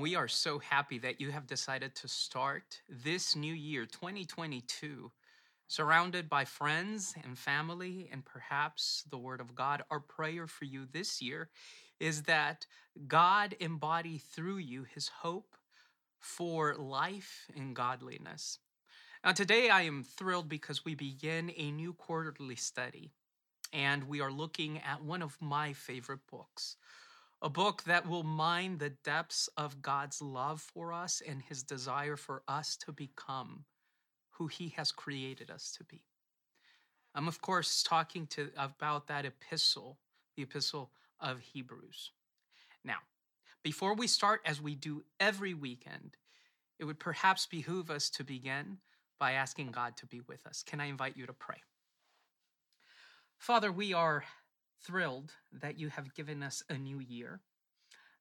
We are so happy that you have decided to start this new year, 2022, surrounded by friends and family and perhaps the Word of God. Our prayer for you this year is that God embody through you His hope for life and godliness. Now today I am thrilled because we begin a new quarterly study and we are looking at one of my favorite books, a book that will mine the depths of God's love for us and His desire for us to become who He has created us to be. I'm, of course, talking about that epistle, the Epistle of Hebrews. Now, before we start, as we do every weekend, it would perhaps behoove us to begin by asking God to be with us. Can I invite you to pray? Father, we are thrilled that you have given us a new year,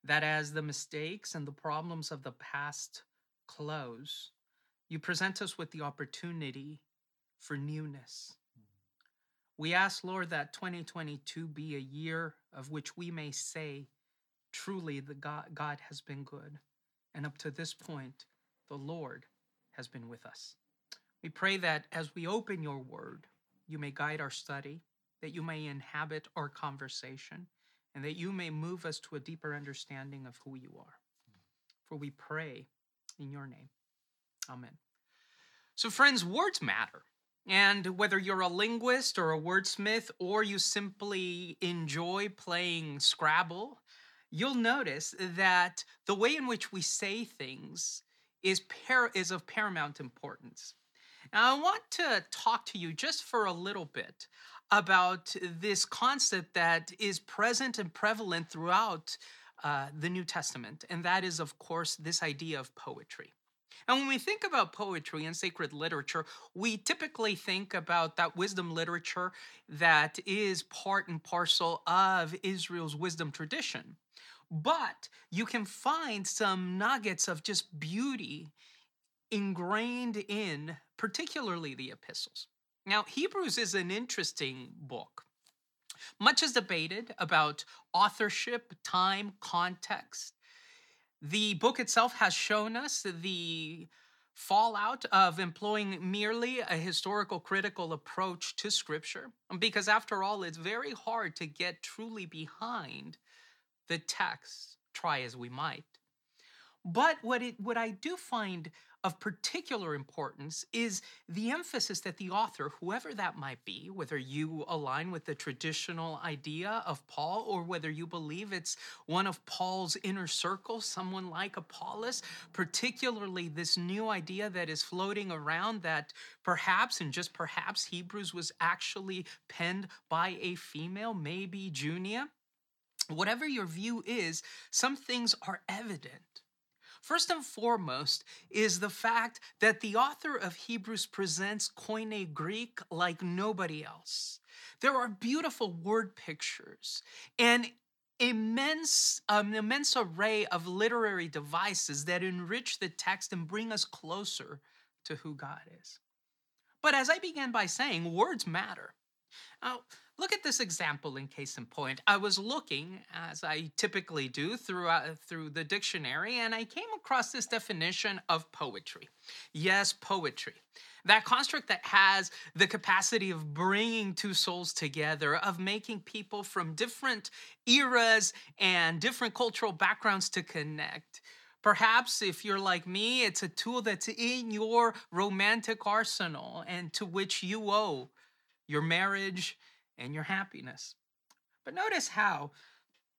that as the mistakes and the problems of the past close, you present us with the opportunity for newness. We ask, Lord, that 2022 be a year of which we may say, truly, the God has been good, and up to this point, the Lord has been with us. We pray that as we open your word, you may guide our study, that you may inhabit our conversation, and that you may move us to a deeper understanding of who you are. For we pray in your name. Amen. So friends, words matter. And whether you're a linguist or a wordsmith, or you simply enjoy playing Scrabble, you'll notice that the way in which we say things is of paramount importance. Now, I want to talk to you just for a little bit about this concept that is present and prevalent throughout the New Testament, and that is, of course, this idea of poetry. And when we think about poetry and sacred literature, we typically think about that wisdom literature that is part and parcel of Israel's wisdom tradition. But you can find some nuggets of just beauty ingrained in particularly the epistles. Now, Hebrews is an interesting book. Much is debated about authorship, time, context. The book itself has shown us the fallout of employing merely a historical critical approach to Scripture, because after all, it's very hard to get truly behind the text, try as we might. But what I do find of particular importance is the emphasis that the author, whoever that might be, whether you align with the traditional idea of Paul or whether you believe it's one of Paul's inner circle, someone like Apollos, particularly this new idea that is floating around that perhaps and just perhaps Hebrews was actually penned by a female, maybe Junia. Whatever your view is, some things are evident. First and foremost is the fact that the author of Hebrews presents Koine Greek like nobody else. There are beautiful word pictures and immense array of literary devices that enrich the text and bring us closer to who God is. But as I began by saying, words matter. Now, look at this example in case in point. I was looking, as I typically do, through the dictionary, and I came across this definition of poetry. Yes, poetry. That construct that has the capacity of bringing two souls together, of making people from different eras and different cultural backgrounds to connect. Perhaps if you're like me, it's a tool that's in your romantic arsenal and to which you owe your marriage and your happiness. But notice how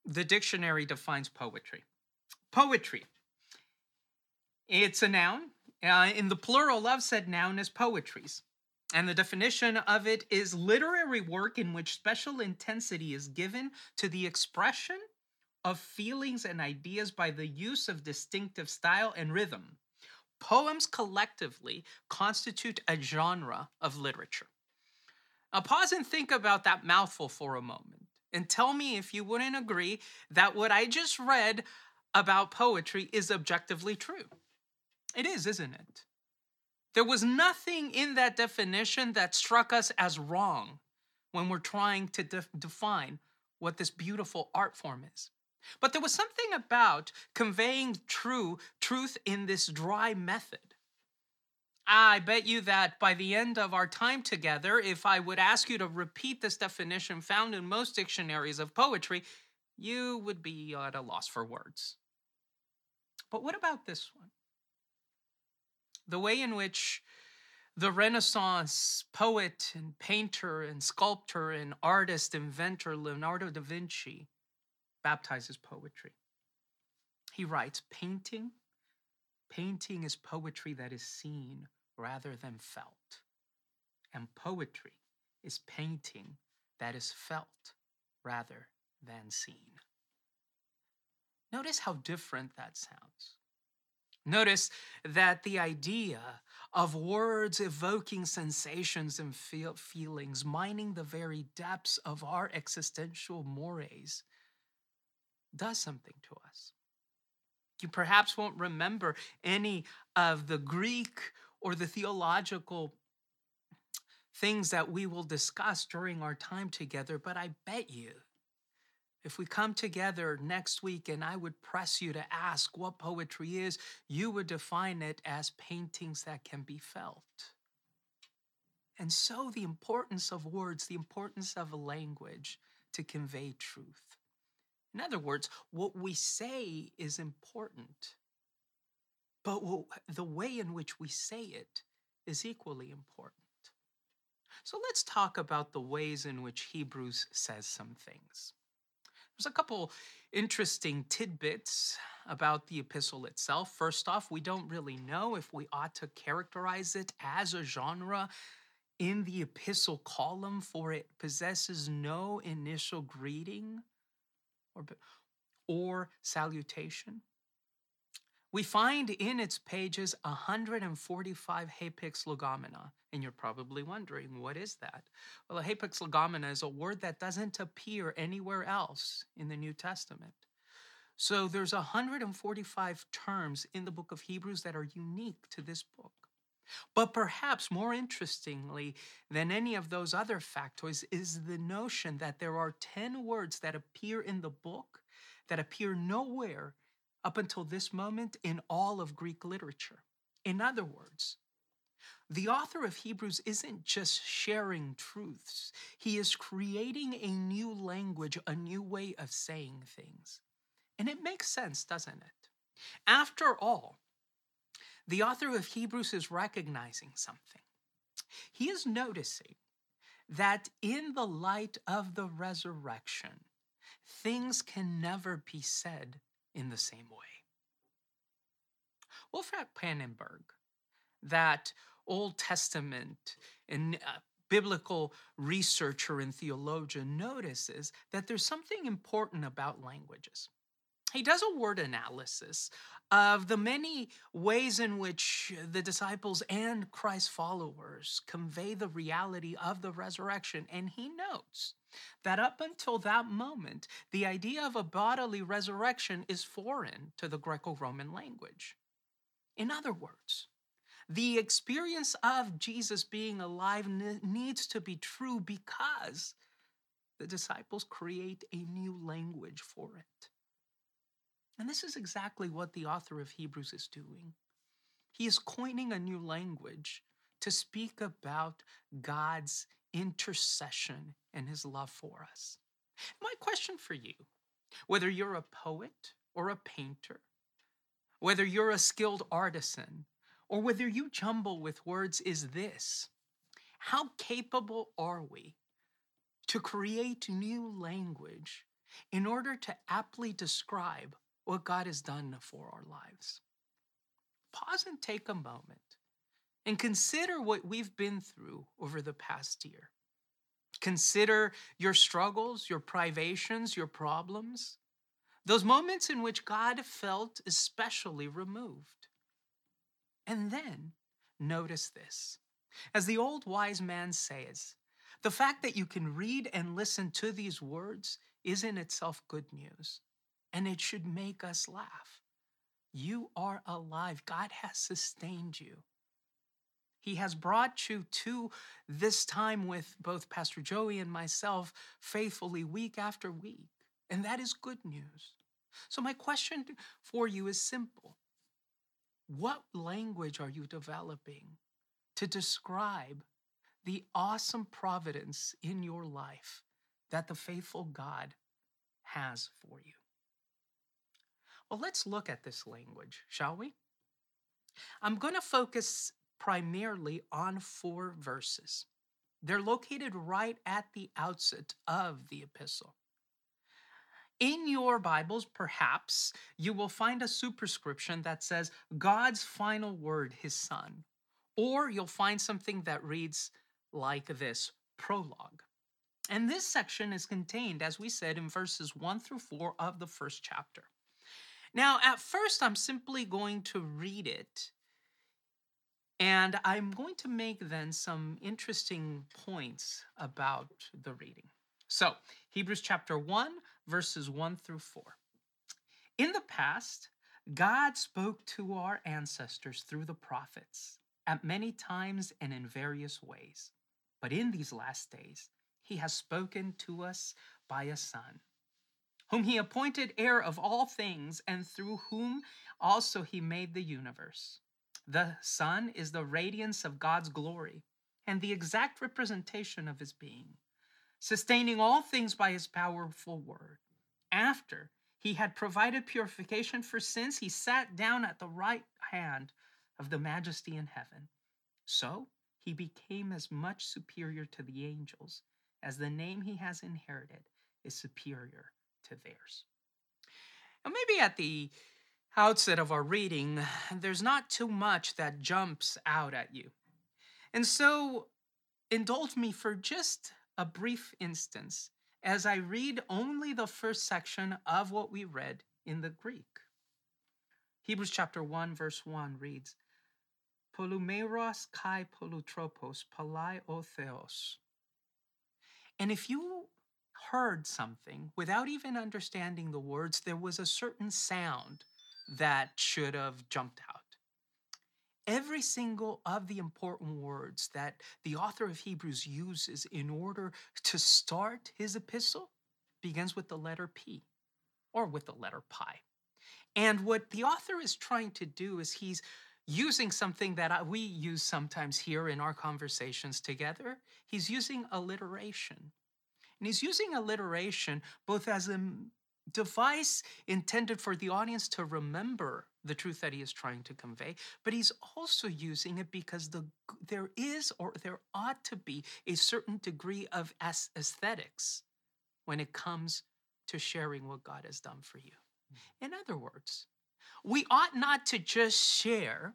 the dictionary defines poetry. Poetry, it's a noun. In the plural of said noun is poetries. And the definition of it is literary work in which special intensity is given to the expression of feelings and ideas by the use of distinctive style and rhythm. Poems collectively constitute a genre of literature. Now pause and think about that mouthful for a moment and tell me if you wouldn't agree that what I just read about poetry is objectively true. It is, isn't it? There was nothing in that definition that struck us as wrong when we're trying to define what this beautiful art form is. But there was something about conveying truth in this dry method. I bet you that by the end of our time together, if I would ask you to repeat this definition found in most dictionaries of poetry, you would be at a loss for words. But what about this one? The way in which the Renaissance poet and painter and sculptor and artist, inventor Leonardo da Vinci baptizes poetry. He writes, Painting is poetry that is seen rather than felt. And poetry is painting that is felt rather than seen. Notice how different that sounds. Notice that the idea of words evoking sensations and feelings, mining the very depths of our existential mores, does something to us. You perhaps won't remember any of the Greek or the theological things that we will discuss during our time together, but I bet you, if we come together next week and I would press you to ask what poetry is, you would define it as paintings that can be felt. And so the importance of words, the importance of language to convey truth. In other words, what we say is important, but the way in which we say it is equally important. So let's talk about the ways in which Hebrews says some things. There's a couple interesting tidbits about the epistle itself. First off, we don't really know if we ought to characterize it as a genre in the epistle column, for it possesses no initial greeting or salutation. We find in its pages 145 hapax legomena, and you're probably wondering, what is that? Well, a hapax legomena is a word that doesn't appear anywhere else in the New Testament. So there's 145 terms in the book of Hebrews that are unique to this book. But perhaps more interestingly than any of those other factoids is the notion that there are 10 words that appear in the book that appear nowhere up until this moment in all of Greek literature. In other words, the author of Hebrews isn't just sharing truths. He is creating a new language, a new way of saying things. And it makes sense, doesn't it? After all, the author of Hebrews is recognizing something. He is noticing that in the light of the resurrection, things can never be said in the same way. Wolfrat Pannenberg, that Old Testament and biblical researcher and theologian, notices that there's something important about languages. He does a word analysis of the many ways in which the disciples and Christ's followers convey the reality of the resurrection. And he notes that up until that moment, the idea of a bodily resurrection is foreign to the Greco-Roman language. In other words, the experience of Jesus being alive needs to be true because the disciples create a new language for it. And this is exactly what the author of Hebrews is doing. He is coining a new language to speak about God's intercession and his love for us. My question for you, whether you're a poet or a painter, whether you're a skilled artisan, or whether you jumble with words, is this: how capable are we to create new language in order to aptly describe what God has done for our lives? Pause and take a moment and consider what we've been through over the past year. Consider your struggles, your privations, your problems, those moments in which God felt especially removed. And then notice this. As the old wise man says, the fact that you can read and listen to these words is in itself good news. And it should make us laugh. You are alive. God has sustained you. He has brought you to this time with both Pastor Joey and myself faithfully week after week. And that is good news. So my question for you is simple. What language are you developing to describe the awesome providence in your life that the faithful God has for you? Well, let's look at this language, shall we? I'm going to focus primarily on 4 verses. They're located right at the outset of the epistle. In your Bibles, perhaps, you will find a superscription that says, God's final word, his son. Or you'll find something that reads like this, prologue. And this section is contained, as we said, in verses 1-4 of the first chapter. Now, at first, I'm simply going to read it, and I'm going to make then some interesting points about the reading. So, Hebrews chapter 1, verses 1-4. In the past, God spoke to our ancestors through the prophets at many times and in various ways. But in these last days, he has spoken to us by a son, whom he appointed heir of all things, and through whom also he made the universe. The Son is the radiance of God's glory and the exact representation of his being, sustaining all things by his powerful word. After he had provided purification for sins, he sat down at the right hand of the majesty in heaven. So he became as much superior to the angels as the name he has inherited is superior to theirs. Now, maybe at the outset of our reading, there's not too much that jumps out at you. And so, indulge me for just a brief instance as I read only the first section of what we read in the Greek. Hebrews chapter 1, verse 1 reads, Polumeros kai polutropos palai o theos. And if you heard something without even understanding the words, there was a certain sound that should have jumped out. Every single of the important words that the author of Hebrews uses in order to start his epistle begins with the letter P or with the letter pi. And what the author is trying to do is he's using something that we use sometimes here in our conversations together. He's using alliteration. And he's using alliteration both as a device intended for the audience to remember the truth that he is trying to convey, but he's also using it because there is or there ought to be a certain degree of aesthetics when it comes to sharing what God has done for you. In other words, we ought not to just share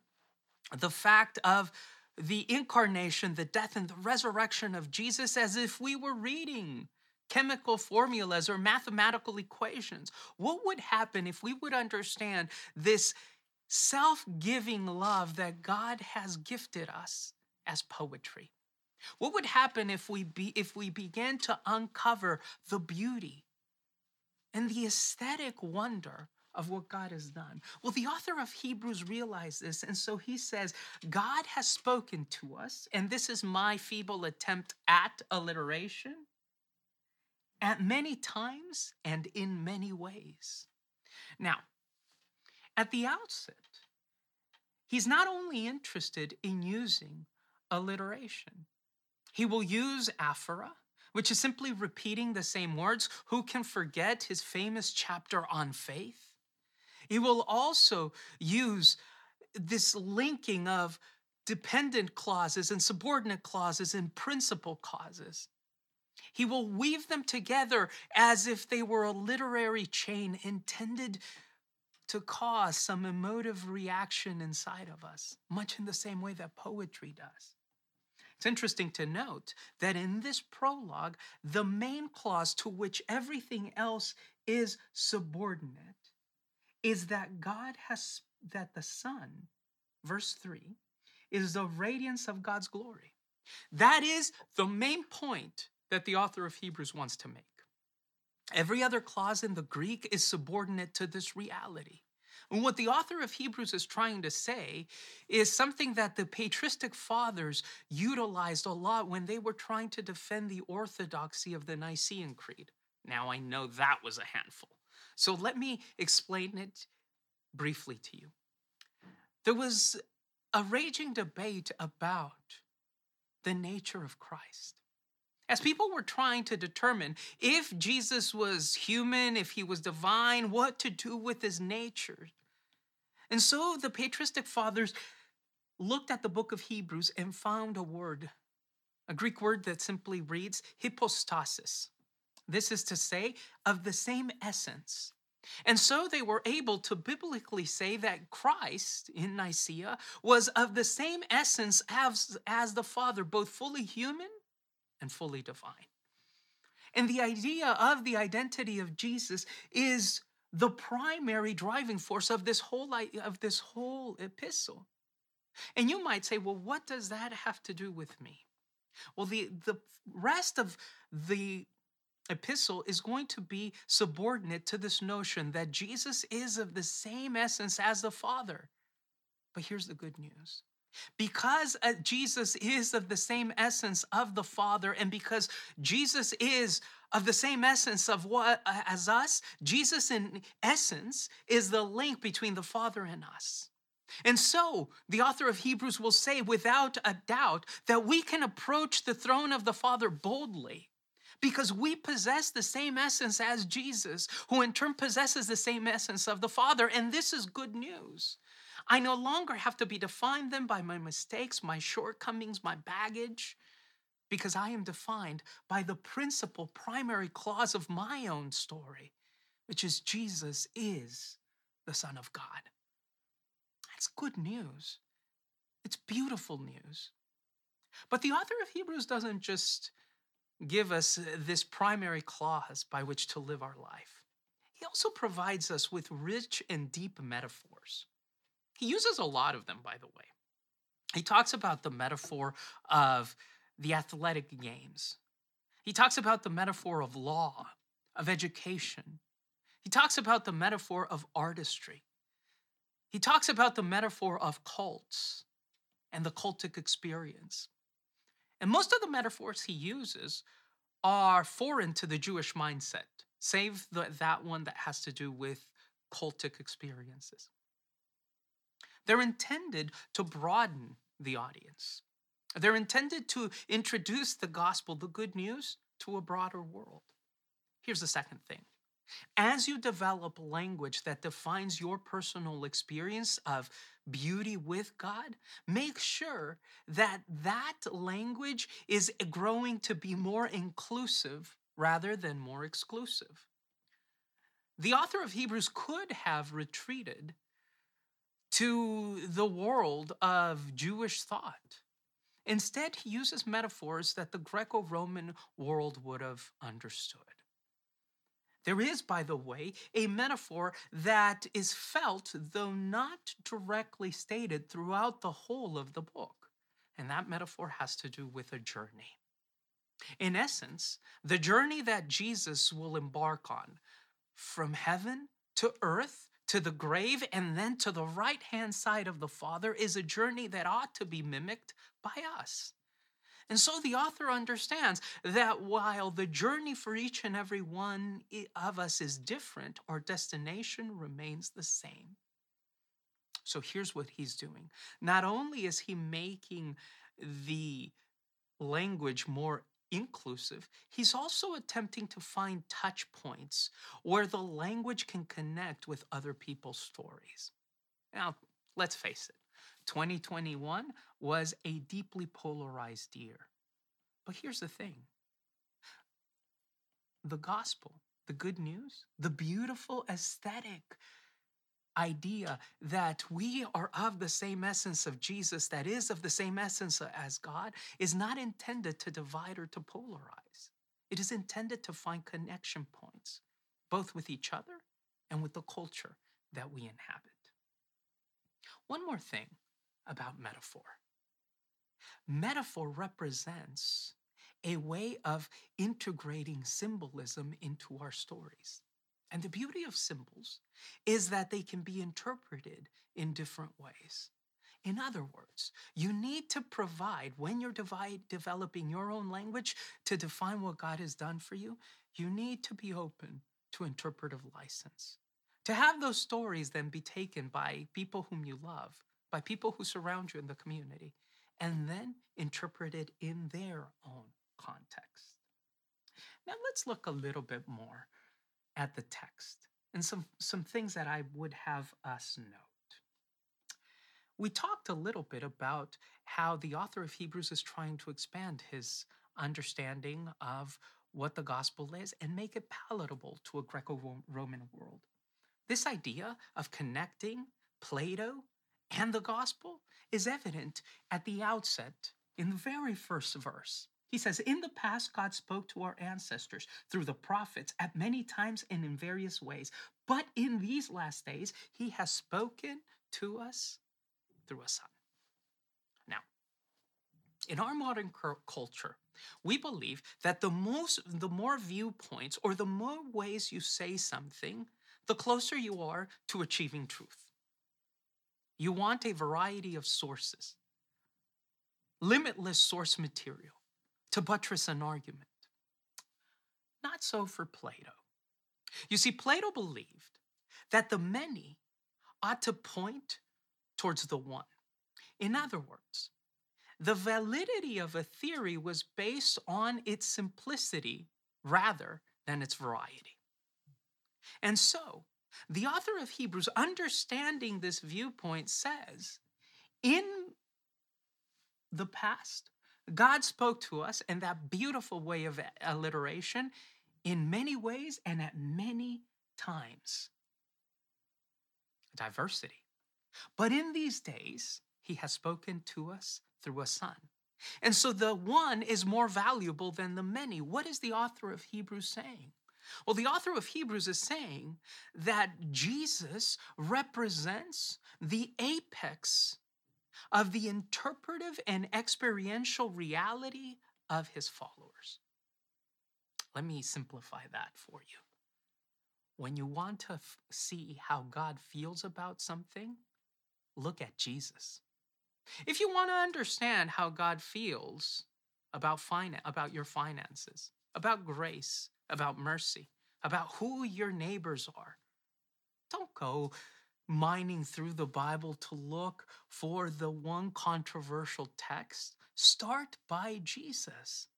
the fact of the incarnation, the death, and the resurrection of Jesus as if we were reading chemical formulas or mathematical equations. What would happen if we would understand this self-giving love that God has gifted us as poetry? What would happen if we began to uncover the beauty and the aesthetic wonder of what God has done? Well, the author of Hebrews realized this, and so he says, God has spoken to us, and this is my feeble attempt at alliteration, at many times and in many ways. Now, at the outset, he's not only interested in using alliteration. He will use aphora, which is simply repeating the same words. Who can forget his famous chapter on faith? He will also use this linking of dependent clauses and subordinate clauses and principal clauses. He will weave them together as if they were a literary chain intended to cause some emotive reaction inside of us, much in the same way that poetry does. It's interesting to note that in this prologue, the main clause to which everything else is subordinate is that the Son, verse 3, is the radiance of God's glory. That is the main point that the author of Hebrews wants to make. Every other clause in the Greek is subordinate to this reality, And what the author of Hebrews is trying to say is something that the patristic fathers utilized a lot when they were trying to defend the orthodoxy of the Nicene Creed. Now, I know that was a handful. So let me explain it briefly to you. There was a raging debate about the nature of Christ. As people were trying to determine if Jesus was human, if he was divine, what to do with his nature. And so the patristic fathers looked at the book of Hebrews and found a word, a Greek word that simply reads hypostasis. This is to say, of the same essence. And so they were able to biblically say that Christ in Nicaea was of the same essence as the Father, both fully human and fully divine. And the idea of the identity of Jesus is the primary driving force of this whole epistle. And you might say, well, what does that have to do with me? Well, the rest of the epistle is going to be subordinate to this notion that Jesus is of the same essence as the Father. But here's the good news. Because Jesus is of the same essence of the Father, and because Jesus is of the same essence of as us, Jesus in essence is the link between the Father and us. And so the author of Hebrews will say without a doubt that we can approach the throne of the Father boldly, because we possess the same essence as Jesus, who in turn possesses the same essence of the Father. And this is good news. I no longer have to be defined then by my mistakes, my shortcomings, my baggage, because I am defined by the principal primary clause of my own story, which is Jesus is the Son of God. That's good news. It's beautiful news. But the author of Hebrews doesn't just give us this primary clause by which to live our life. He also provides us with rich and deep metaphors. He uses a lot of them, by the way. He talks about the metaphor of the athletic games. He talks about the metaphor of law, of education. He talks about the metaphor of artistry. He talks about the metaphor of cults and the cultic experience. And most of the metaphors he uses are foreign to the Jewish mindset, save that one that has to do with cultic experiences. They're intended to broaden the audience. They're intended to introduce the gospel, the good news, to a broader world. Here's the second thing. As you develop language that defines your personal experience of beauty with God, make sure that that language is growing to be more inclusive rather than more exclusive. The author of Hebrews could have retreated to the world of Jewish thought. Instead, he uses metaphors that the Greco-Roman world would have understood. There is, by the way, a metaphor that is felt, though not directly stated, throughout the whole of the book. And that metaphor has to do with a journey. In essence, the journey that Jesus will embark on, from heaven to earth, to the grave, and then to the right-hand side of the Father, is a journey that ought to be mimicked by us. And so the author understands that while the journey for each and every one of us is different, our destination remains the same. So here's what he's doing. Not only is he making the language more inclusive, he's also attempting to find touch points where the language can connect with other people's stories. Now, let's face it. 2021 was a deeply polarized year. But here's the thing. The gospel, the good news, the beautiful aesthetic idea that we are of the same essence of Jesus, that is of the same essence as God, is not intended to divide or to polarize. It is intended to find connection points, both with each other and with the culture that we inhabit. One more thing about metaphor. Metaphor represents a way of integrating symbolism into our stories. And the beauty of symbols is that they can be interpreted in different ways. In other words, you need to provide, when you're developing your own language to define what God has done for you, you need to be open to interpretive license. To have those stories then be taken by people whom you love, by people who surround you in the community, and then interpreted in their own context. Now let's look a little bit more at the text and some things that I would have us note. We talked a little bit about how the author of Hebrews is trying to expand his understanding of what the gospel is and make it palatable to a Greco-Roman world. This idea of connecting Plato and the gospel is evident at the outset in the very first verse. He says, "In the past, God spoke to our ancestors through the prophets at many times and in various ways. But in these last days, he has spoken to us through a son." Now, in our modern culture, we believe that the more viewpoints or the more ways you say something, the closer you are to achieving truth. You want a variety of sources, limitless source material, to buttress an argument. Not so for Plato. You see, Plato believed that the many ought to point towards the one. In other words, the validity of a theory was based on its simplicity rather than its variety. And so, the author of Hebrews, understanding this viewpoint, says, in the past, God spoke to us in that beautiful way of alliteration in many ways and at many times. Diversity. But in these days, he has spoken to us through a son. And so the one is more valuable than the many. What is the author of Hebrews saying? Well, the author of Hebrews is saying that Jesus represents the apex of the interpretive and experiential reality of his followers. Let me simplify that for you. When you want to see how God feels about something, look at Jesus. If you want to understand how God feels about your finances, about grace, about mercy, about who your neighbors are, don't go mining through the Bible to look for the one controversial text. Start by Jesus.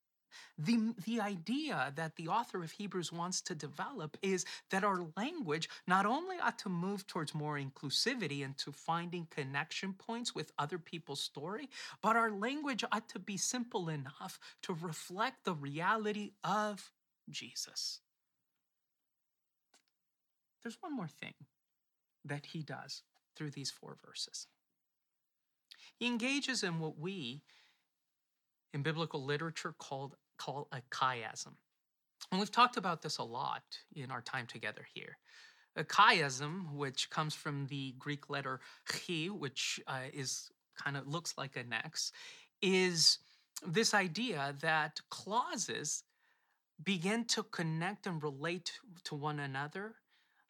The idea that the author of Hebrews wants to develop is that our language not only ought to move towards more inclusivity and to finding connection points with other people's story, but our language ought to be simple enough to reflect the reality of Jesus. There's one more thing that he does through these four verses. He engages in what we in biblical literature call a chiasm. And we've talked about this a lot in our time together here. A chiasm, which comes from the Greek letter chi, which is kind of looks like an X, is this idea that clauses begin to connect and relate to one another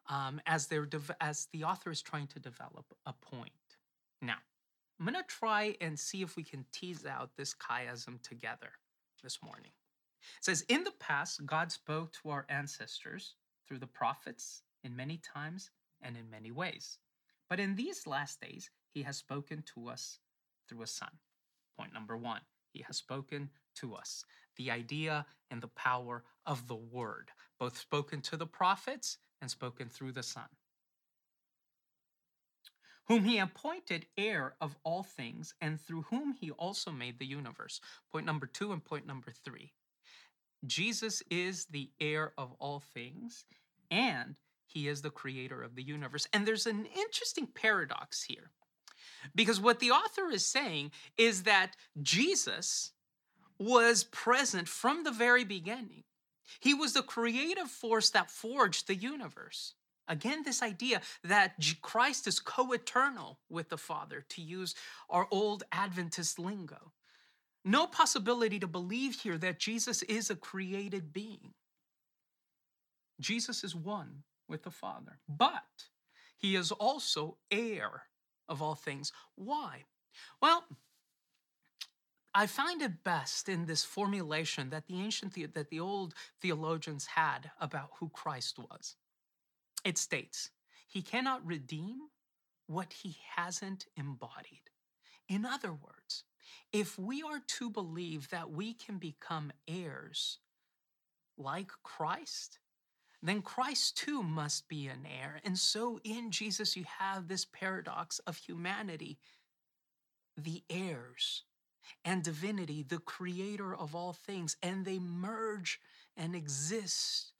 as the author is trying to develop a point. Now, I'm going to try and see if we can tease out this chiasm together this morning. It says, "In the past, God spoke to our ancestors through the prophets in many times and in many ways. But in these last days, he has spoken to us through a son." Point number one, he has spoken to us. The idea and the power of the word, both spoken to the prophets and spoken through the Son, "whom he appointed heir of all things, and through whom he also made the universe." Point number two and point number three. Jesus is the heir of all things, and he is the creator of the universe. And there's an interesting paradox here, because what the author is saying is that Jesus was present from the very beginning. He was the creative force that forged the universe. Again, this idea that Christ is co-eternal with the Father, to use our old Adventist lingo. No possibility to believe here that Jesus is a created being. Jesus is one with the Father. But he is also heir of all things. Why? Well, I find it best in this formulation that the old theologians had about who Christ was. It states, he cannot redeem what he hasn't embodied. In other words, if we are to believe that we can become heirs like Christ, then Christ too must be an heir. And so in Jesus, you have this paradox of humanity, the heirs, and divinity, the creator of all things, and they merge and exist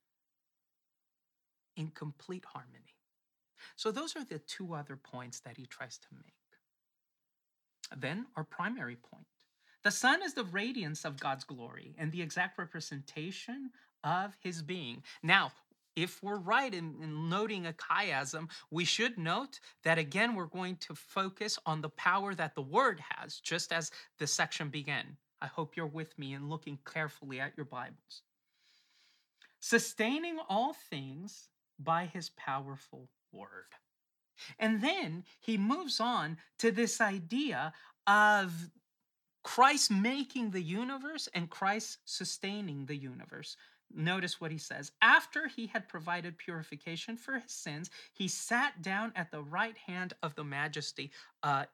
in complete harmony. So those are the two other points that he tries to make. Then our primary point. The Son is the radiance of God's glory and the exact representation of his being. Now, if we're right in noting a chiasm, we should note that, again, we're going to focus on the power that the Word has, just as the section began. I hope you're with me in looking carefully at your Bibles. Sustaining all things by his powerful Word. And then he moves on to this idea of Christ making the universe and Christ sustaining the universe. Notice what he says. After he had provided purification for his sins, he sat down at the right hand of the majesty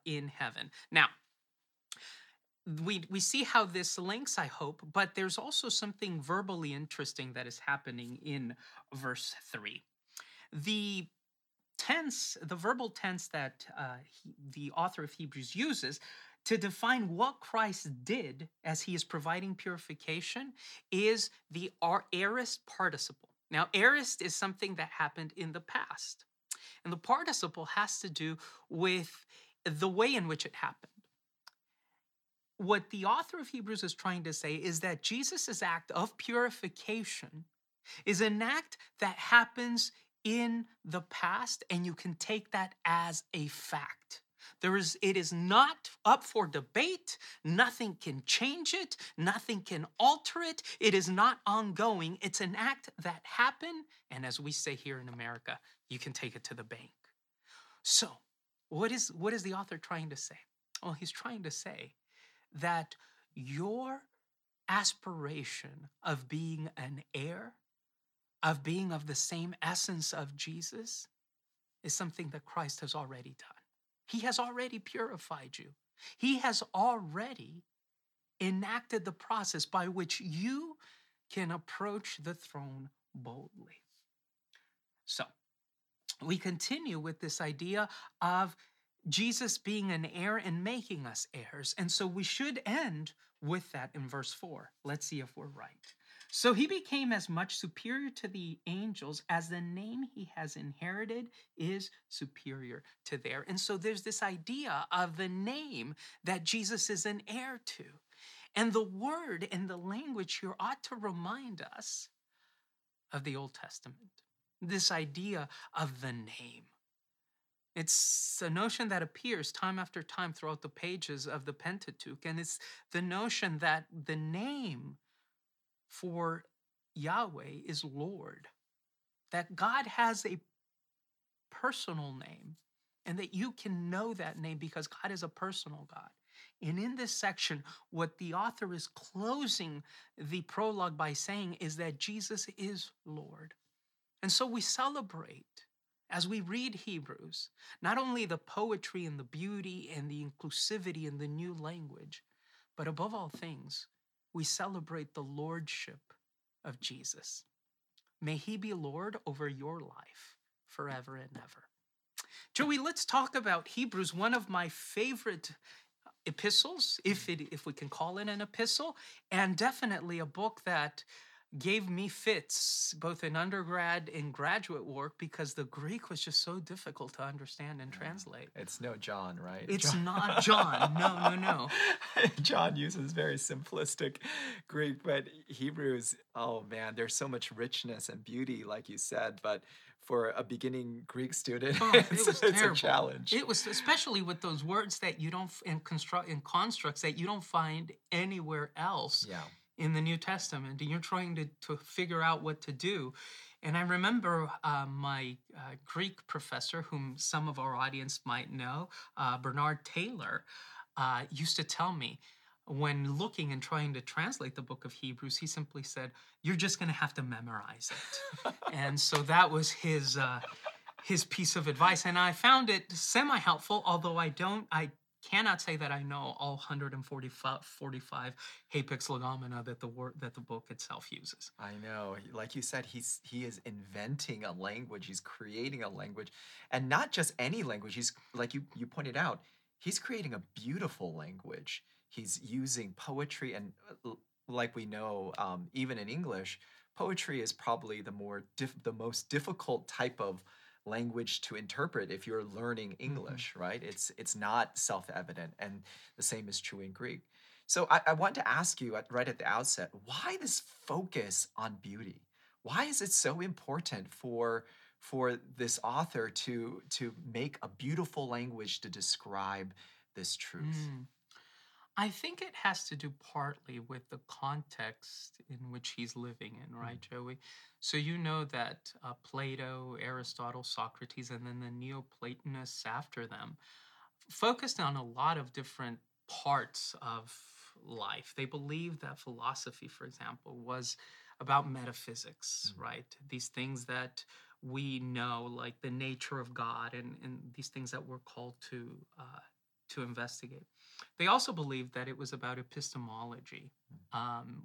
in heaven. Now, we see how this links, I hope, but there's also something verbally interesting that is happening in verse 3. The verbal tense that the author of Hebrews uses to define what Christ did as he is providing purification is the aorist participle. Now, aorist is something that happened in the past. And the participle has to do with the way in which it happened. What the author of Hebrews is trying to say is that Jesus' act of purification is an act that happens in the past, and you can take that as a fact. It is not up for debate. Nothing can change it. Nothing can alter it. It is not ongoing. It's an act that happened. And as we say here in America, you can take it to the bank. So what is the author trying to say? Well, he's trying to say that your aspiration of being an heir, of being of the same essence of Jesus, is something that Christ has already done. He has already purified you. He has already enacted the process by which you can approach the throne boldly. So, we continue with this idea of Jesus being an heir and making us heirs. And so we should end with that in verse 4. Let's see if we're right. So he became as much superior to the angels as the name he has inherited is superior to theirs. And so there's this idea of the name that Jesus is an heir to. And the word and the language here ought to remind us of the Old Testament, this idea of the name. It's a notion that appears time after time throughout the pages of the Pentateuch. And it's the notion that the name for Yahweh is Lord, that God has a personal name, and that you can know that name because God is a personal God. And in this section, what the author is closing the prologue by saying is that Jesus is Lord. And so we celebrate, as we read Hebrews, not only the poetry and the beauty and the inclusivity in the new language, but above all things, we celebrate the lordship of Jesus. May he be Lord over your life forever and ever. Joey, let's talk about Hebrews, one of my favorite epistles, if we can call it an epistle, and definitely a book that gave me fits both in undergrad and graduate work because the Greek was just so difficult to understand and translate. It's no John, right? It's not John. No. John uses very simplistic Greek, but Hebrews, oh man, there's so much richness and beauty, like you said, but for a beginning Greek student, it's a challenge. It was, especially with those words that you don't, and constructs that you don't find anywhere else. Yeah. In the New Testament, and you're trying to figure out what to do. And I remember my Greek professor, whom some of our audience might know, Bernard Taylor, used to tell me, when looking and trying to translate the book of Hebrews, he simply said, "You're just going to have to memorize it." And so that was his piece of advice. And I found it semi-helpful, although I cannot say that I know all 145 hapax legomena that the book itself uses. I know. Like you said, he is inventing a language. He's creating a language. And not just any language. He's, like you pointed out, he's creating a beautiful language. He's using poetry, and like we know, even in English, poetry is probably the most difficult type of language to interpret if you're learning English, mm-hmm. right? It's not self-evident, and the same is true in Greek. So I want to ask you right at the outset, why this focus on beauty? Why is it so important for this author to make a beautiful language to describe this truth? Mm. I think it has to do partly with the context in which he's living in, right, Joey? So you know that Plato, Aristotle, Socrates, and then the Neoplatonists after them focused on a lot of different parts of life. They believed that philosophy, for example, was about metaphysics, right? These things that we know, like the nature of God and these things that we're called to investigate. They also believed that it was about epistemology,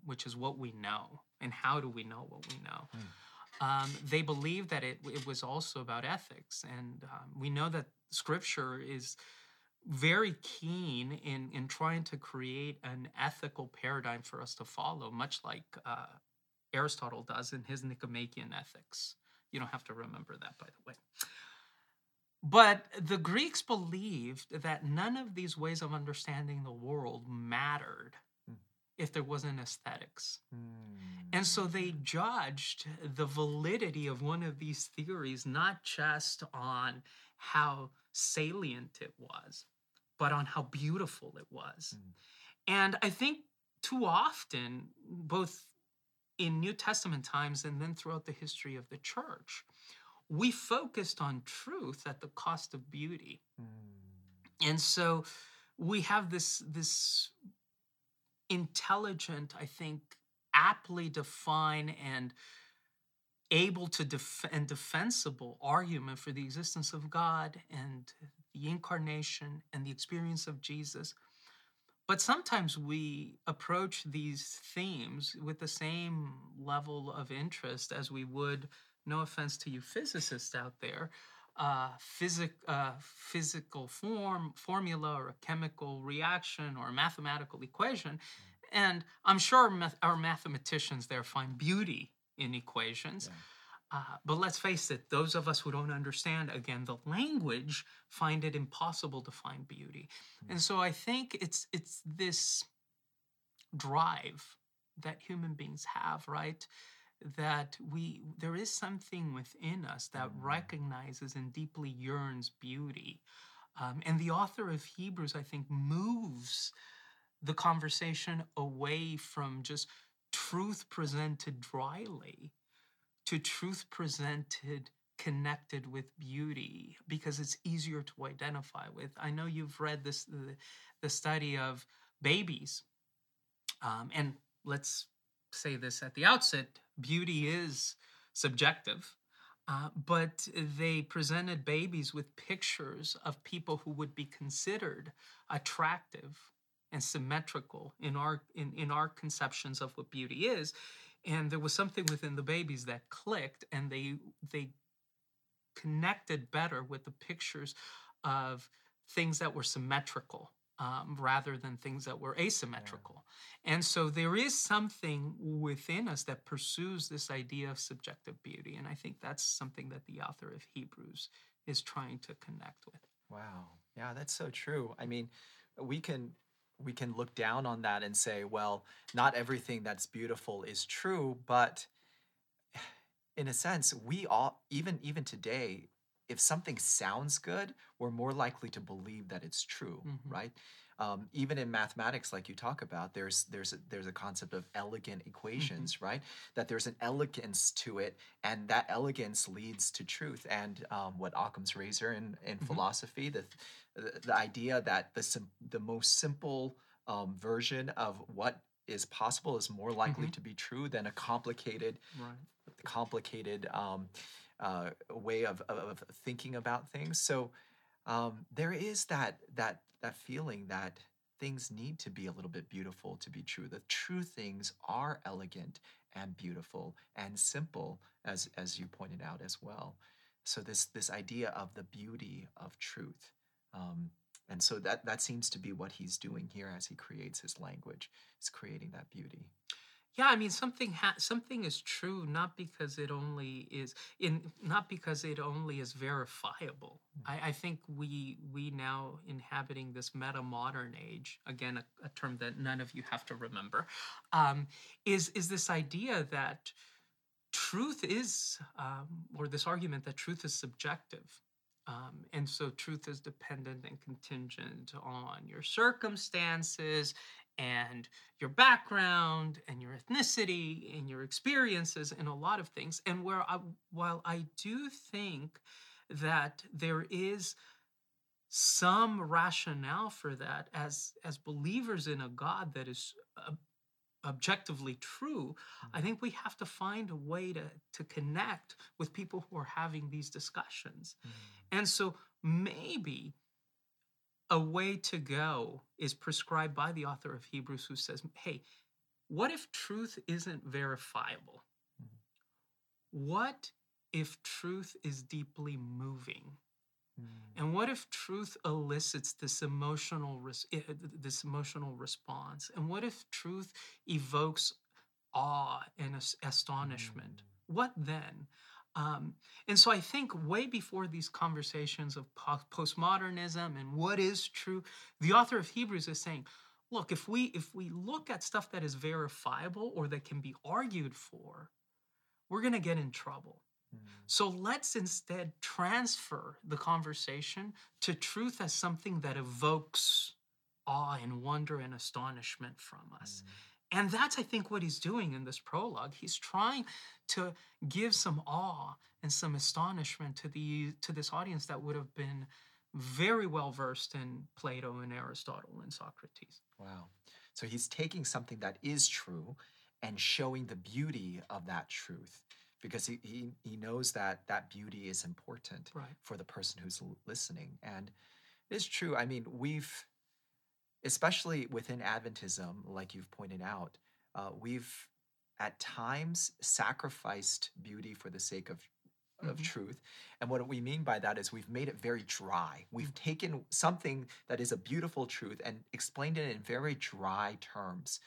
which is what we know and how do we know what we know. They believed that it was also about ethics, and we know that Scripture is very keen in trying to create an ethical paradigm for us to follow, much like Aristotle does in his Nicomachean Ethics. You don't have to remember that, by the way. But the Greeks believed that none of these ways of understanding the world mattered if there wasn't aesthetics. And so they judged the validity of one of these theories not just on how salient it was, but on how beautiful it was. And I think too often, both in New Testament times and then throughout the history of the church, we focused on truth at the cost of beauty. And so we have this intelligent, I think, aptly defined and able to defensible argument for the existence of God and the incarnation and the experience of Jesus. But sometimes we approach these themes with the same level of interest as we would, no offense to you physicists out there, physical formula or a chemical reaction or a mathematical equation. And I'm sure our mathematicians there find beauty in equations. Yeah. But let's face it, those of us who don't understand, again, the language, find it impossible to find beauty. And so I think it's this drive that human beings have, right? That there is something within us that recognizes and deeply yearns beauty. And the author of Hebrews, I think, moves the conversation away from just truth presented dryly to truth presented connected with beauty, because it's easier to identify with. I know you've read this the study of babies, and let's say this at the outset, beauty is subjective, but they presented babies with pictures of people who would be considered attractive and symmetrical in our conceptions of what beauty is. And there was something within the babies that clicked, and they connected better with the pictures of things that were symmetrical, rather than things that were asymmetrical. Yeah. And so there is something within us that pursues this idea of subjective beauty. And I think that's something that the author of Hebrews is trying to connect with. Wow. Yeah, that's so true. I mean, we can look down on that and say, well, not everything that's beautiful is true, but in a sense, we all, even today, if something sounds good, we're more likely to believe that it's true, right? Even in mathematics, like you talk about, there's a concept of elegant equations, right? That there's an elegance to it, and that elegance leads to truth. And what Occam's razor in philosophy, the idea that the most simple version of what is possible is more likely to be true than a complicated way of thinking about things. So there is that feeling that things need to be a little bit beautiful to be true. The true things are elegant and beautiful and simple, as you pointed out as well. So this idea of the beauty of truth, and so that seems to be what he's doing here as he creates his language. He's creating that beauty. Yeah, I mean, something is true not because it only is verifiable. I think we now inhabiting this metamodern age, again a term that none of you have to remember, is this idea that truth is, or this argument that truth is subjective. And so truth is dependent and contingent on your circumstances and your background and your ethnicity and your experiences and a lot of things. And while I do think that there is some rationale for that as believers in a God that is objectively true, I think we have to find a way to connect with people who are having these discussions. And so maybe a way to go is prescribed by the author of Hebrews, who says, hey, what if truth isn't verifiable? What if truth is deeply moving? And what if truth elicits this emotional response? And what if truth evokes awe and astonishment? What then? And so I think way before these conversations of postmodernism and what is true, the author of Hebrews is saying, look, if we look at stuff that is verifiable or that can be argued for, we're going to get in trouble. So let's instead transfer the conversation to truth as something that evokes awe and wonder and astonishment from us. And that's, I think, what he's doing in this prologue. He's trying to give some awe and some astonishment to this audience that would have been very well versed in Plato and Aristotle and Socrates. Wow. So he's taking something that is true and showing the beauty of that truth, because he knows that beauty is important for the person who's listening. And it's true. I mean, especially within Adventism, like you've pointed out, we've at times sacrificed beauty for the sake of truth. And what we mean by that is we've made it very dry. We've taken something that is a beautiful truth and explained it in very dry terms.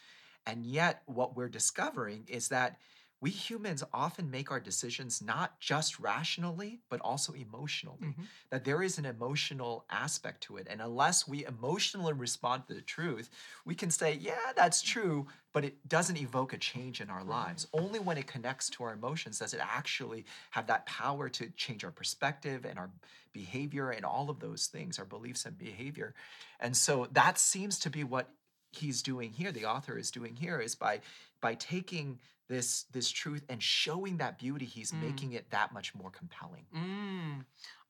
And yet what we're discovering is that we humans often make our decisions not just rationally, but also emotionally, that there is an emotional aspect to it. And unless we emotionally respond to the truth, we can say, yeah, that's true, but it doesn't evoke a change in our lives. Only when it connects to our emotions does it actually have that power to change our perspective and our behavior and all of those things, our beliefs and behavior. And so that seems to be what he's doing here, the author is doing here, is by taking this truth and showing that beauty, he's making it that much more compelling.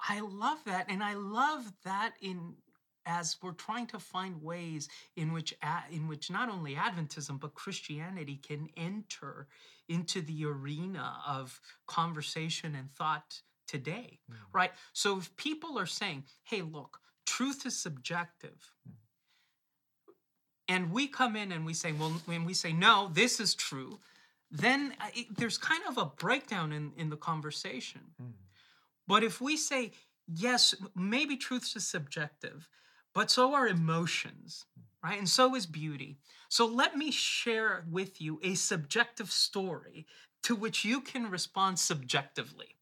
I love that. And I love that as we're trying to find ways in which not only Adventism, but Christianity can enter into the arena of conversation and thought today, right? So if people are saying, hey, look, truth is subjective, and we come in and we say, well, when we say, no, this is true, then there's kind of a breakdown in the conversation. But if we say, yes, maybe truth is subjective, but so are emotions, right? And so is beauty. So let me share with you a subjective story to which you can respond subjectively.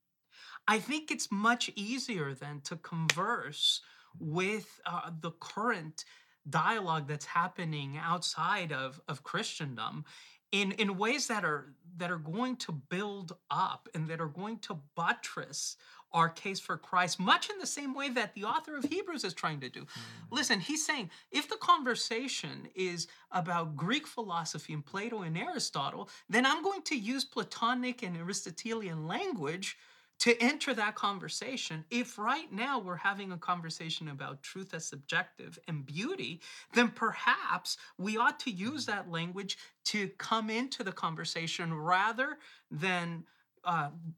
I think it's much easier then to converse with the current dialogue that's happening outside of Christendom in ways that are going to build up and that are going to buttress our case for Christ, much in the same way that the author of Hebrews is trying to do. Listen, he's saying, if the conversation is about Greek philosophy and Plato and Aristotle, then I'm going to use Platonic and Aristotelian language to enter that conversation. If right now we're having a conversation about truth as subjective and beauty, then perhaps we ought to use that language to come into the conversation rather than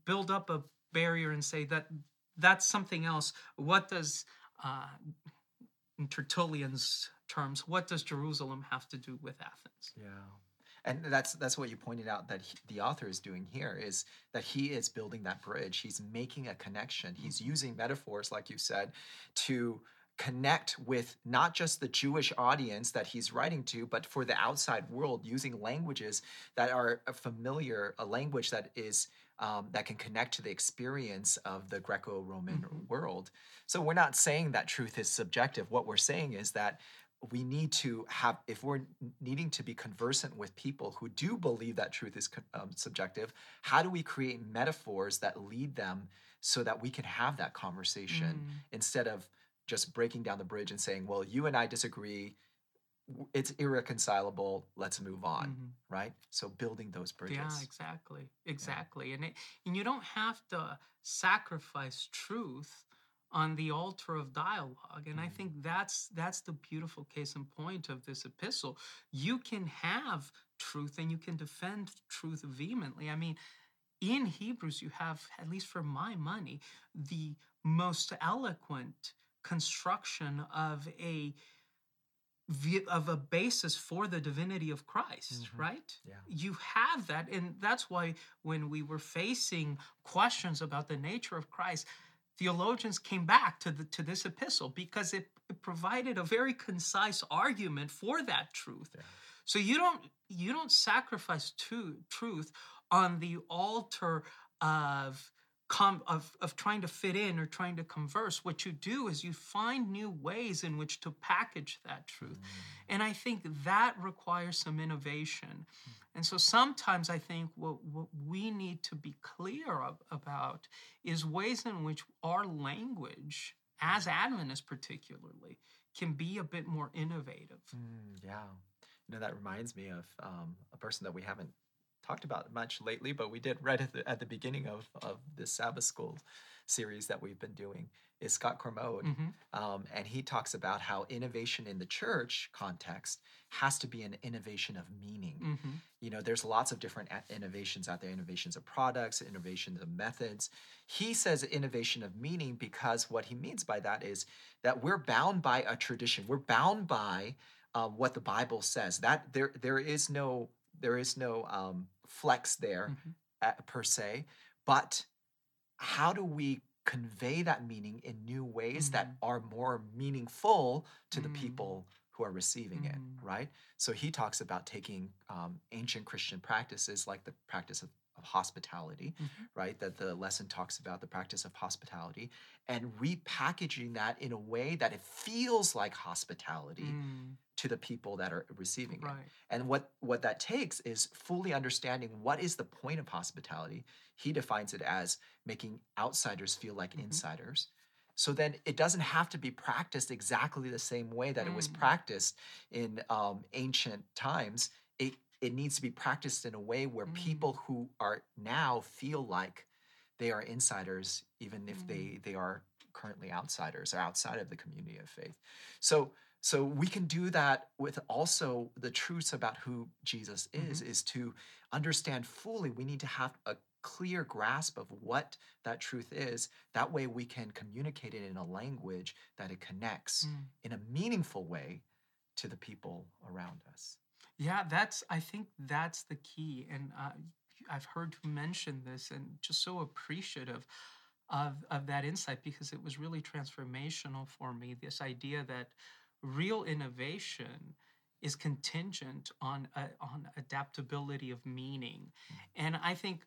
build up a barrier and say that that's something else. What does, in Tertullian's terms, what does Jerusalem have to do with Athens? Yeah. And that's what you pointed out that the author is doing here, is that he is building that bridge. He's making a connection. He's using metaphors, like you said, to connect with not just the Jewish audience that he's writing to, but for the outside world, using languages that are familiar, a language that is that can connect to the experience of the Greco-Roman world. So we're not saying that truth is subjective. What we're saying is that we need to have, if we're needing to be conversant with people who do believe that truth is subjective, how do we create metaphors that lead them so that we can have that conversation instead of just breaking down the bridge and saying, well, you and I disagree, it's irreconcilable, let's move on, right? So building those bridges. Yeah, exactly. Yeah. And you don't have to sacrifice truth on the altar of dialogue. And I think that's the beautiful case in point of this epistle. You can have truth and you can defend truth vehemently. I mean, in Hebrews, you have, at least for my money, the most eloquent construction of a basis for the divinity of Christ, right? Yeah. You have that. And that's why when we were facing questions about the nature of Christ, theologians came back to this epistle because it provided a very concise argument for that truth. Yeah. So you don't sacrifice truth on the altar of trying to fit in or trying to converse. What you do is you find new ways in which to package that truth. And I think that requires some innovation. And so sometimes I think what we need to be clear about is ways in which our language, as Adventists particularly, can be a bit more innovative. Yeah. You know, that reminds me of a person that we haven't talked about much lately, but we did right at the beginning of this Sabbath School series that we've been doing, is Scott Cormode. And he talks about how innovation in the church context has to be an innovation of meaning. You know, there's lots of different innovations out there, innovations of products, innovations of methods. He says innovation of meaning because what he means by that is that we're bound by a tradition. We're bound by what the Bible says. That there is no flex there per se, but how do we convey that meaning in new ways that are more meaningful to the people who are receiving it, right? So he talks about taking ancient Christian practices like the practice of hospitality, right? That the lesson talks about the practice of hospitality and repackaging that in a way that it feels like hospitality to the people that are receiving it. And what that takes is fully understanding what is the point of hospitality. He defines it as making outsiders feel like insiders. So then it doesn't have to be practiced exactly the same way that it was practiced in ancient times. It needs to be practiced in a way where people who are now feel like they are insiders, even if they are currently outsiders or outside of the community of faith. So we can do that with also the truths about who Jesus is to understand fully. We need to have a clear grasp of what that truth is. That way we can communicate it in a language that it connects in a meaningful way to the people around us. Yeah, I think that's the key. And I've heard you mention this and just so appreciative of that insight because it was really transformational for me, this idea that real innovation is contingent on adaptability of meaning. And I think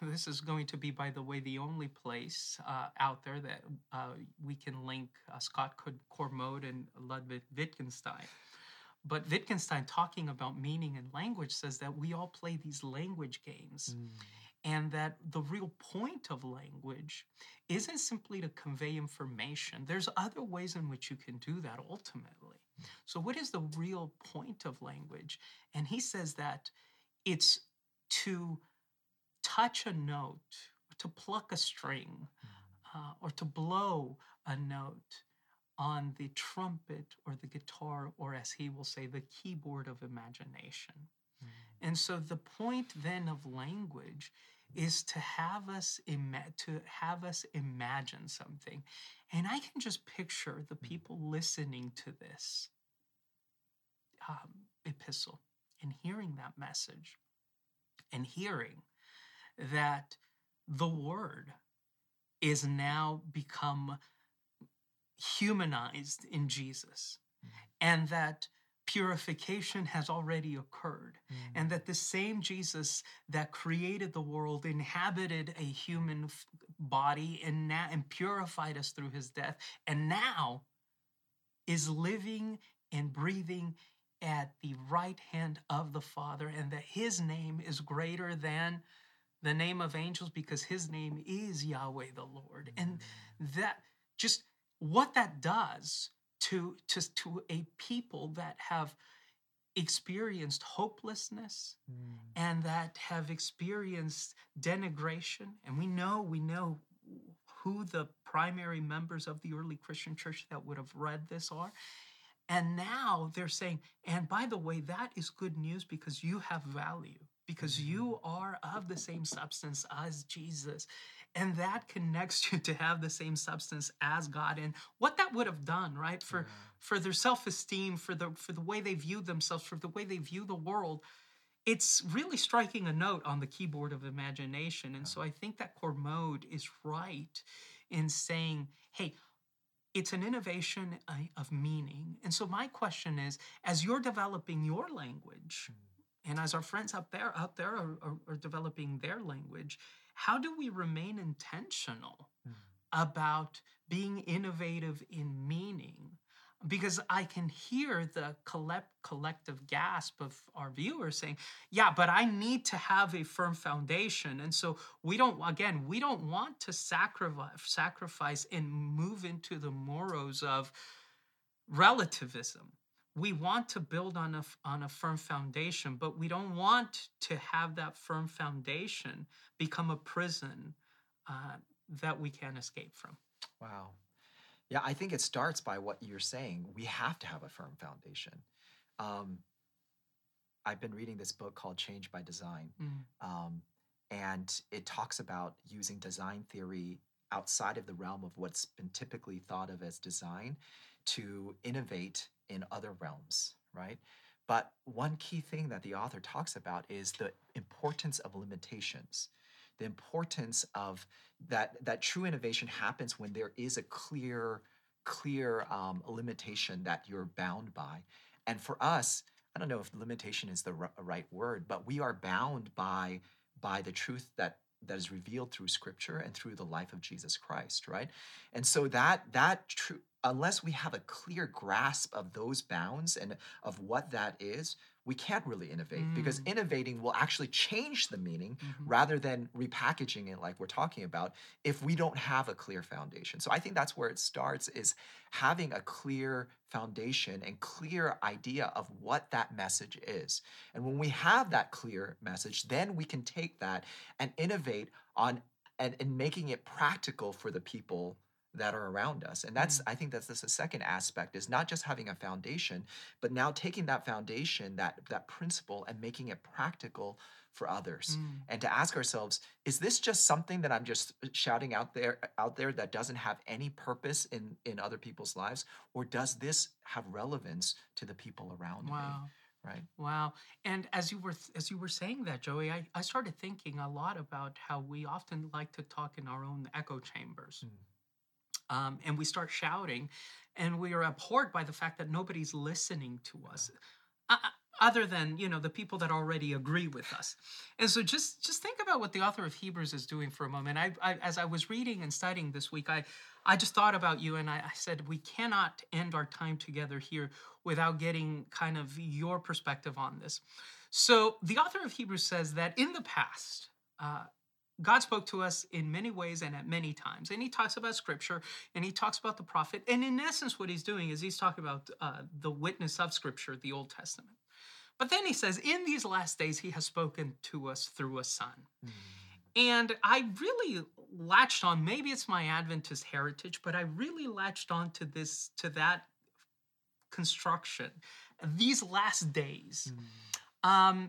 this is going to be, by the way, the only place out there that we can link Scott Cormode and Ludwig Wittgenstein. But Wittgenstein, talking about meaning and language, says that we all play these language games. and that the real point of language isn't simply to convey information. There's other ways in which you can do that ultimately. So what is the real point of language? And he says that it's to touch a note, to pluck a string, or to blow a note on the trumpet or the guitar, or as he will say, the keyboard of imagination. Mm-hmm. And so the point then of language is to have us imagine something. And I can just picture the people listening to this epistle and hearing that message and hearing that the word is now become humanized in Jesus, and that purification has already occurred, and that the same Jesus that created the world inhabited a human body and purified us through his death, and now is living and breathing at the right hand of the Father, and that his name is greater than the name of angels because his name is Yahweh the Lord. And that just what that does to a people that have experienced hopelessness and that have experienced denigration. And we know who the primary members of the early Christian church that would have read this are. And now they're saying, and by the way, that is good news because you have value, because you are of the same substance as Jesus. And that connects you to have the same substance as God. And what that would have done, right, for their self-esteem, for the way they view themselves, for the way they view the world, it's really striking a note on the keyboard of imagination. And so I think that Cormode is right in saying, hey, it's an innovation of meaning. And so my question is, as you're developing your language, and as our friends up there are developing their language, how do we remain intentional about being innovative in meaning? Because I can hear the collective gasp of our viewers saying, yeah, but I need to have a firm foundation. And so we don't want to sacrifice and move into the morals of relativism. We want to build on a firm foundation, but we don't want to have that firm foundation become a prison that we can't escape from. Wow. Yeah, I think it starts by what you're saying. We have to have a firm foundation. I've been reading this book called Change by Design, and it talks about using design theory outside of the realm of what's been typically thought of as design to innovate in other realms, right? But one key thing that the author talks about is the importance of limitations, the importance of that true innovation happens when there is a clear limitation that you're bound by. And for us, I don't know if limitation is the right word, but we are bound by the truth that is revealed through Scripture and through the life of Jesus Christ, right? And so that true, unless we have a clear grasp of those bounds and of what that is, we can't really innovate because innovating will actually change the meaning rather than repackaging it like we're talking about if we don't have a clear foundation. So I think that's where it starts, is having a clear foundation and clear idea of what that message is. And when we have that clear message, then we can take that and innovate on and making it practical for the people that are around us. And I think that's the second aspect, is not just having a foundation, but now taking that foundation, that principle, and making it practical for others. And to ask ourselves, is this just something that I'm just shouting out there that doesn't have any purpose in other people's lives? Or does this have relevance to the people around me? Right. Wow. And as you were saying that, Joey, I started thinking a lot about how we often like to talk in our own echo chambers. And we start shouting, and we are abhorred by the fact that nobody's listening to us, other than, the people that already agree with us. And so just think about what the author of Hebrews is doing for a moment. I as I was reading and studying this week, I just thought about you, and I said, we cannot end our time together here without getting kind of your perspective on this. So the author of Hebrews says that in the past, God spoke to us in many ways and at many times. And he talks about Scripture, and he talks about the prophet. And in essence, what he's doing is he's talking about the witness of Scripture, the Old Testament. But then he says, in these last days, he has spoken to us through a son. Mm. And I really latched on, maybe it's my Adventist heritage, but I really latched on to this, to that construction, these last days. Mm.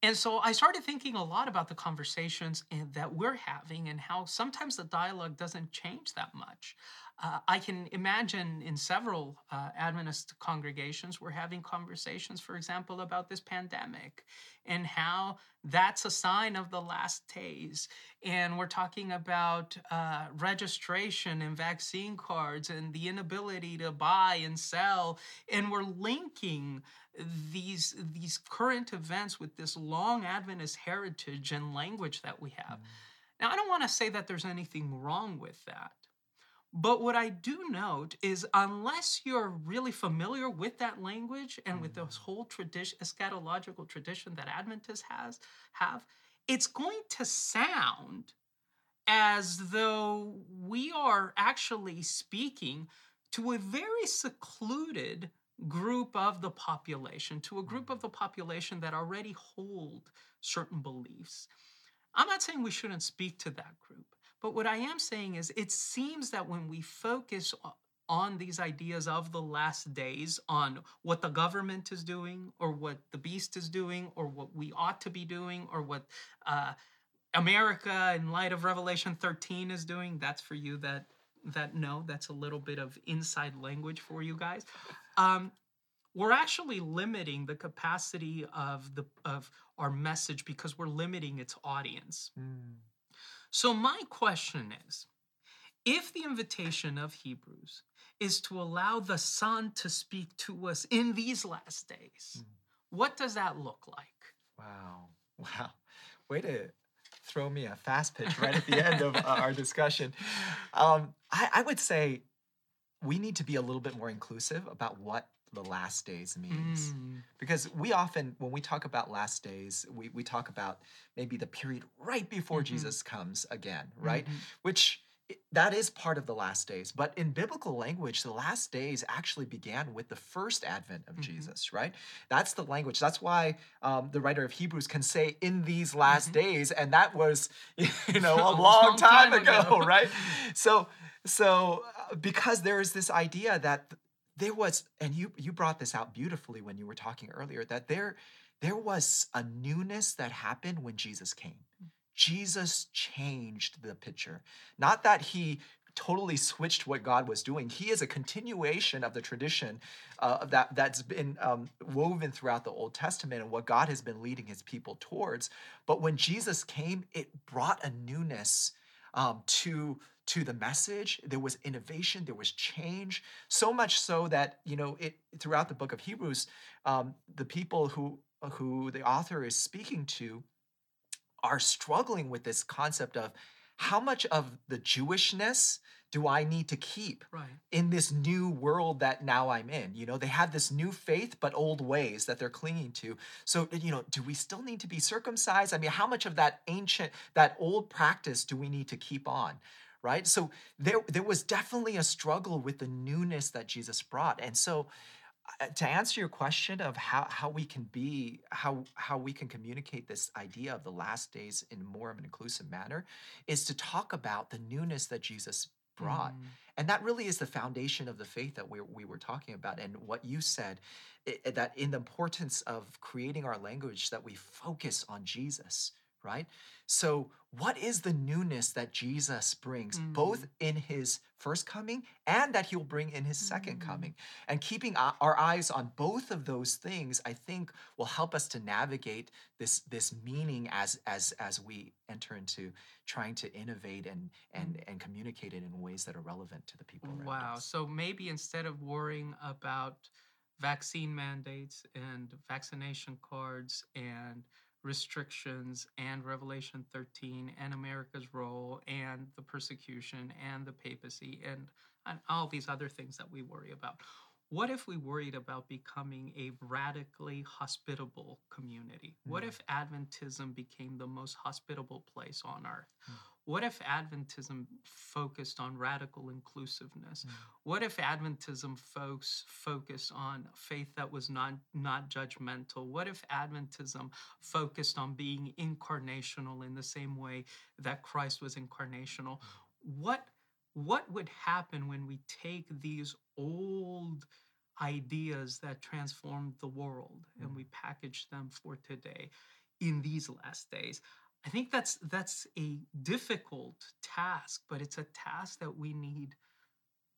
And so I started thinking a lot about the conversations that we're having and how sometimes the dialogue doesn't change that much. I can imagine in several Adventist congregations, we're having conversations, for example, about this pandemic and how that's a sign of the last days. And we're talking about registration and vaccine cards and the inability to buy and sell. And we're linking these current events with this long Adventist heritage and language that we have. Mm. Now, I don't want to say that there's anything wrong with that. But what I do note is unless you're really familiar with that language and with this whole tradition, eschatological tradition that Adventists have, it's going to sound as though we are actually speaking to a very secluded group of the population, to a group of the population that already hold certain beliefs. I'm not saying we shouldn't speak to that group. But what I am saying is it seems that when we focus on these ideas of the last days, on what the government is doing or what the beast is doing or what we ought to be doing or what America in light of Revelation 13 is doing, that's for you that know, that's a little bit of inside language for you guys. We're actually limiting the capacity of our message because we're limiting its audience. Mm. So my question is, if the invitation of Hebrews is to allow the Son to speak to us in these last days, what does that look like? Wow. Way to throw me a fast pitch right at the end of our discussion. I would say we need to be a little bit more inclusive about what the last days means. Mm. Because we often, when we talk about last days, we talk about maybe the period right before Jesus comes again, right? Mm-hmm. Which, that is part of the last days. But in biblical language, the last days actually began with the first advent of Jesus, right? That's the language. That's why the writer of Hebrews can say, in these last days, and that was, a long time ago, right? So because there is this idea that there was, and you brought this out beautifully when you were talking earlier, that there was a newness that happened when Jesus came. Jesus changed the picture. Not that he totally switched what God was doing. He is a continuation of the tradition that's been woven throughout the Old Testament and what God has been leading his people towards. But when Jesus came, it brought a newness to the message. There was innovation, there was change, so much so that, throughout the book of Hebrews, the people who the author is speaking to are struggling with this concept of how much of the Jewishness do I need to keep in this new world that now I'm in? They have this new faith, but old ways that they're clinging to. So, do we still need to be circumcised? I mean, how much of that ancient, that old practice do we need to keep on? Right? So there was definitely a struggle with the newness that Jesus brought. And so to answer your question of how we can communicate this idea of the last days in more of an inclusive manner is to talk about the newness that Jesus brought. Mm. And that really is the foundation of the faith that we were talking about. And what you said, that in the importance of creating our language, that we focus on Jesus, right? So what is the newness that Jesus brings, both in his first coming and that he'll bring in his second coming? And keeping our eyes on both of those things, I think, will help us to navigate this meaning as we enter into trying to innovate and communicate it in ways that are relevant to the people around us. So maybe instead of worrying about vaccine mandates and vaccination cards and restrictions and Revelation 13 and America's role and the persecution and the papacy and all these other things that we worry about, What if we worried about becoming a radically hospitable community? What if Adventism became the most hospitable place on earth? What if Adventism focused on radical inclusiveness? What if Adventism folks focused on faith that was not judgmental? What if Adventism focused on being incarnational in the same way that Christ was incarnational? What would happen when we take these old ideas that transformed the world and we package them for today in these last days? I think that's a difficult task, but it's a task that we need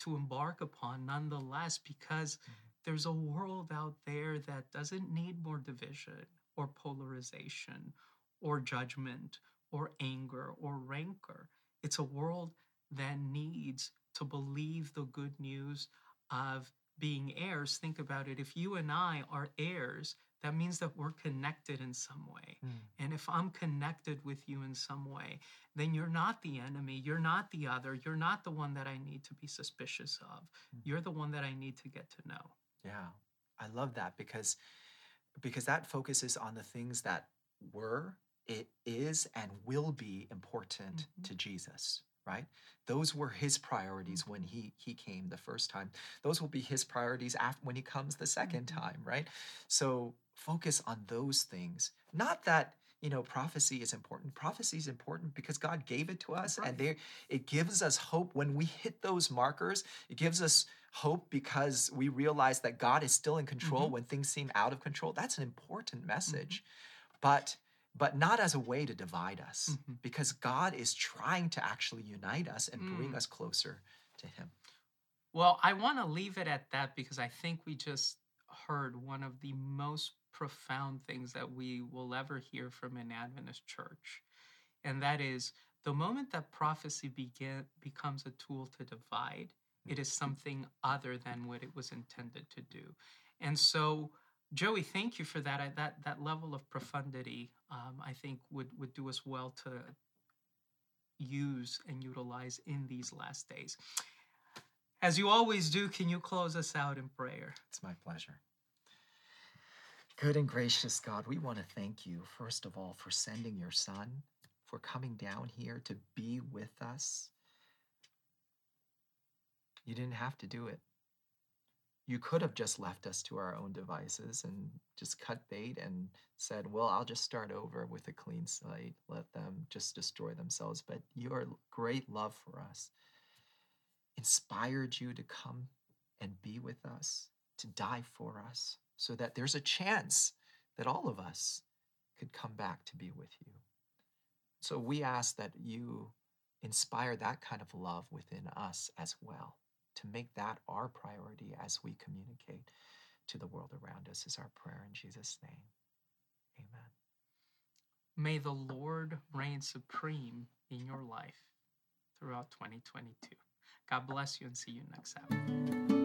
to embark upon nonetheless, because there's a world out there that doesn't need more division or polarization or judgment or anger or rancor. It's a world that needs to believe the good news of being heirs. Think about it. If you and I are heirs, that means that we're connected in some way. And if I'm connected with you in some way, then you're not the enemy. You're not the other. You're not the one that I need to be suspicious of. You're the one that I need to get to know. Yeah, I love that because that focuses on the things that were, it is, and will be important to Jesus. Right? Those were his priorities when he came the first time. Those will be his priorities after, when he comes the second time, right? So focus on those things. Not that, prophecy is important. Prophecy is important because God gave it to us, right, and it gives us hope. When we hit those markers, it gives us hope because we realize that God is still in control when things seem out of control. That's an important message. But not as a way to divide us, because God is trying to actually unite us and bring us closer to him. Well, I want to leave it at that because I think we just heard one of the most profound things that we will ever hear from an Adventist church. And that is, the moment that prophecy becomes a tool to divide, it is something other than what it was intended to do. And so, Joey, thank you for that. That level of profundity, I think, would do us well to use and utilize in these last days. As you always do, can you close us out in prayer? It's my pleasure. Good and gracious God, we want to thank you, first of all, for sending your son, for coming down here to be with us. You didn't have to do it. You could have just left us to our own devices and just cut bait and said, well, I'll just start over with a clean slate. Let them just destroy themselves. But your great love for us inspired you to come and be with us, to die for us, so that there's a chance that all of us could come back to be with you. So we ask that you inspire that kind of love within us as well, to make that our priority as we communicate to the world around us, is our prayer in Jesus' name. Amen. May the Lord reign supreme in your life throughout 2022. God bless you, and see you next Sabbath.